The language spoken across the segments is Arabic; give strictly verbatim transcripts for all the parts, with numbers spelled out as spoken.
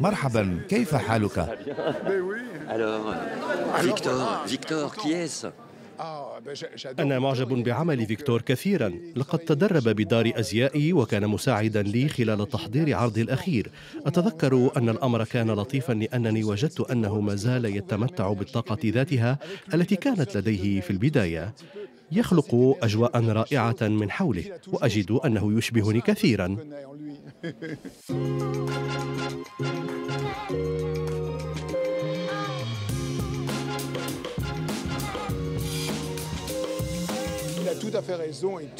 مرحبا، كيف حالك؟ فيكتور، فيكتور، كيس؟ أنا معجب بعمل فيكتور كثيرا، لقد تدرب بدار أزيائي وكان مساعدا لي خلال تحضير عرضي الأخير. أتذكر أن الأمر كان لطيفا لأنني وجدت أنه ما زال يتمتع بالطاقة ذاتها التي كانت لديه في البداية. يخلق أجواء رائعة من حوله وأجد أنه يشبهني كثيرا.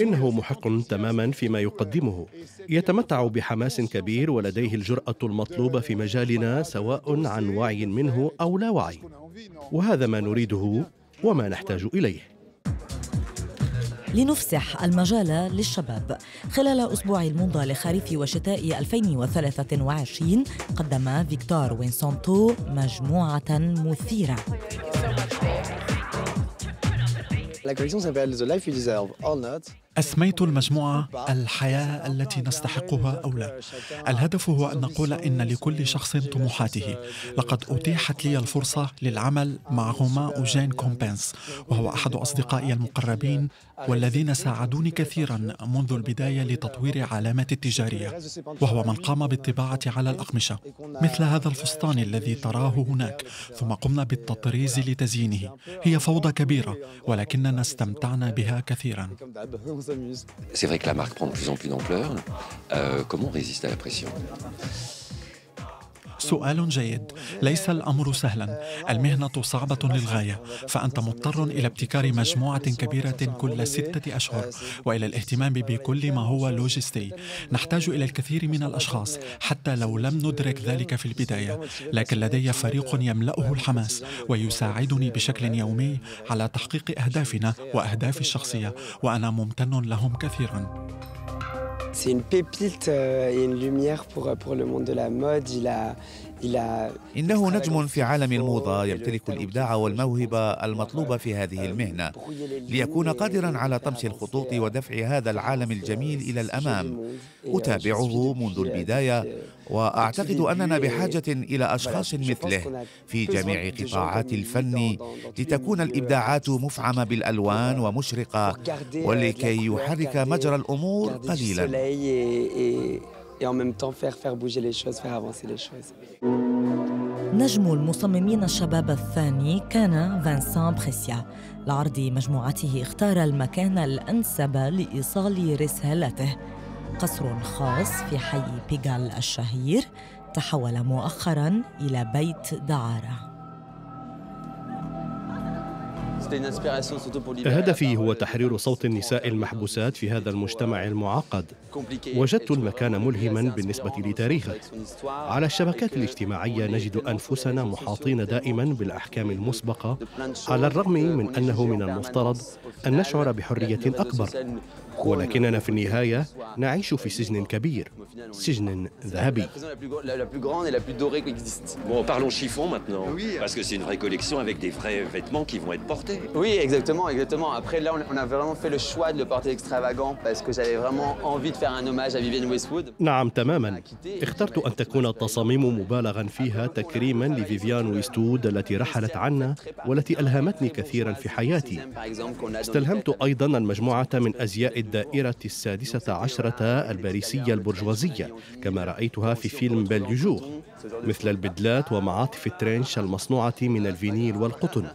إنه محق تماما فيما يقدمه، يتمتع بحماس كبير ولديه الجرأة المطلوبة في مجالنا سواء عن وعي منه أو لا وعي، وهذا ما نريده وما نحتاج إليه. لنفسح المجال للشباب. خلال أسبوع الممضى لخريف وشتاء ألفين وثلاثة وعشرين قدم فيكتور وينسانتو مجموعة مثيرة. أسميت المجموعة الحياة التي نستحقها أو لا. الهدف هو أن نقول إن لكل شخص طموحاته. لقد أتيحت لي الفرصة للعمل مع هما أوجين كومبنس، وهو أحد أصدقائي المقربين والذين ساعدوني كثيرا منذ البداية لتطوير علامتي التجارية، وهو من قام بالطباعة على الأقمشة مثل هذا الفستان الذي تراه هناك، ثم قمنا بالتطريز لتزيينه. هي فوضى كبيرة ولكننا استمتعنا بها كثيرا. C'est vrai que la marque prend de plus en plus d'ampleur. Euh, comment résister à la pression ? سؤال جيد. ليس الأمر سهلا، المهنة صعبة للغاية، فأنت مضطر إلى ابتكار مجموعة كبيرة كل ستة أشهر وإلى الاهتمام بكل ما هو لوجستي. نحتاج إلى الكثير من الأشخاص حتى لو لم ندرك ذلك في البداية، لكن لدي فريق يملأه الحماس ويساعدني بشكل يومي على تحقيق أهدافنا وأهدافي الشخصية، وأنا ممتن لهم كثيرا. C'est une pépite et une lumière pour, pour le monde de la mode. Il a, il a... إنه نجم في عالم الموضة، يمتلك الإبداع والموهبة المطلوبة في هذه المهنة ليكون قادرا على طمس الخطوط ودفع هذا العالم الجميل إلى الأمام. أتابعه منذ البداية وأعتقد أننا بحاجة إلى أشخاص مثله في جميع قطاعات الفن لتكون الإبداعات مفعمة بالألوان ومشرقة ولكي يحرك مجرى الأمور قليلا. Et, et, et en même temps faire, faire bouger les choses, faire avancer les choses. نجم المصممين الشباب الثاني كان فانسان بريسيا. لعرض مجموعته اختار المكان الأنسب لإيصال رسالته، قصر خاص في حي بيغال الشهير تحول مؤخراً إلى بيت دعارة. هدفي هو تحرير صوت النساء المحبوسات في هذا المجتمع المعقد. وجدت المكان ملهما بالنسبة لتاريخه. على الشبكات الاجتماعية نجد أنفسنا محاطين دائما بالأحكام المسبقة، على الرغم من أنه من المفترض أن نشعر بحرية أكبر، ولكننا في النهاية نعيش في سجن كبير، سجن ذهبي. Oui, exactement, exactement. Après, là, on a vraiment fait le choix de le porter extravagant parce que j'avais vraiment envie de faire un hommage à Vivienne Westwood. نعم تماما. اخترت أن تكون التصاميم مبالغا فيها تكريما لفيفيان ويستوود التي رحلت عنا والتي ألهمتني كثيرا في حياتي. استلهمت أيضا المجموعة من أزياء الدائرة السادسة عشرة الباريسية البرجوازية كما رأيتها في فيلم بيل دو جور، مثل البدلات ومعاطف الترنش المصنوعة من الفينيل والقطن.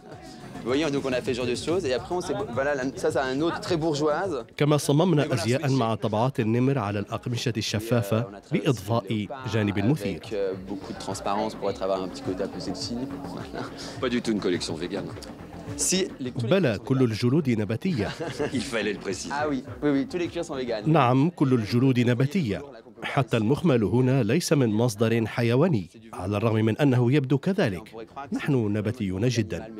كما صممنا أزياء مع طبعات النمر على الأقمشة الشفافة لإضفاء جانب مثير. بلى، كل الجلود نباتية. نعم، كل الجلود نباتية. حتى المخمل هنا ليس من مصدر حيواني، على الرغم من أنه يبدو كذلك. نحن نباتيون جدا.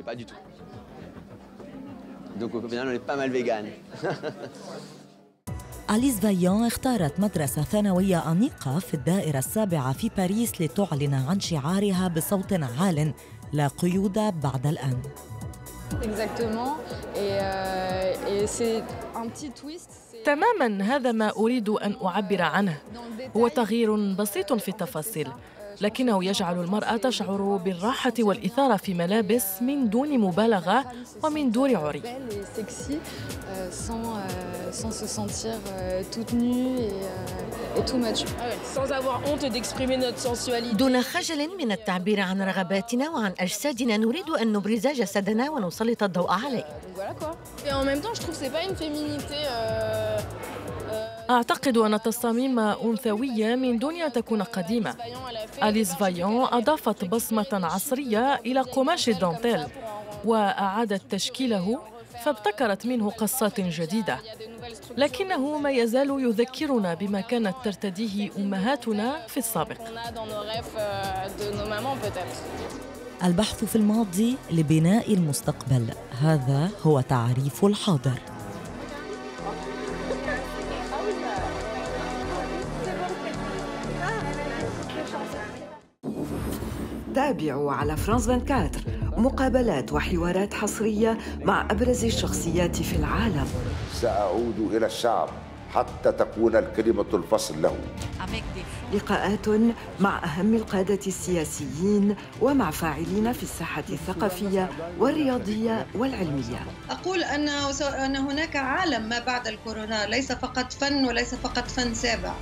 أليس فايان اختارت مدرسة ثانوية أنيقة في الدائرة السابعة في باريس لتعلن عن شعارها بصوت عال: لا قيود بعد الآن. تماماً هذا ما أريد أن أعبر عنه، هو تغيير بسيط في التفاصيل، لكنه يجعل المرأة تشعر بالراحة والإثارة في ملابس من دون مبالغة ومن دون عري. دون خجل من التعبير عن رغباتنا وعن أجسادنا، نريد أن نبرز جسدنا ونسلط الضوء عليه. أعتقد أن التصاميم أنثوية من دون أن تكون قديمة. أليس فايون أضافت بصمة عصرية إلى قماش الدانتيل وأعادت تشكيله، فابتكرت منه قصات جديدة، لكنه ما يزال يذكرنا بما كانت ترتديه أمهاتنا في السابق. البحث في الماضي لبناء المستقبل، هذا هو تعريف الحاضر. تابعوا على فرانس أربعة وعشرين مقابلات وحوارات حصرية مع أبرز الشخصيات في العالم. سأعود إلى الشعب حتى تكون الكلمة الفصل له. لقاءات مع أهم القادة السياسيين ومع فاعلين في الساحة الثقافية والرياضية والعلمية. أقول أن أن هناك عالم ما بعد الكورونا، ليس فقط فن وليس فقط فن سابع.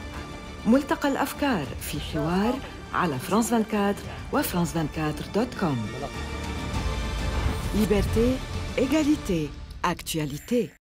ملتقى الأفكار في حوار على فرانس أربعة وعشرين و فرانس أربعة وعشرين دوت كوم. Liberté, égalité, actualité.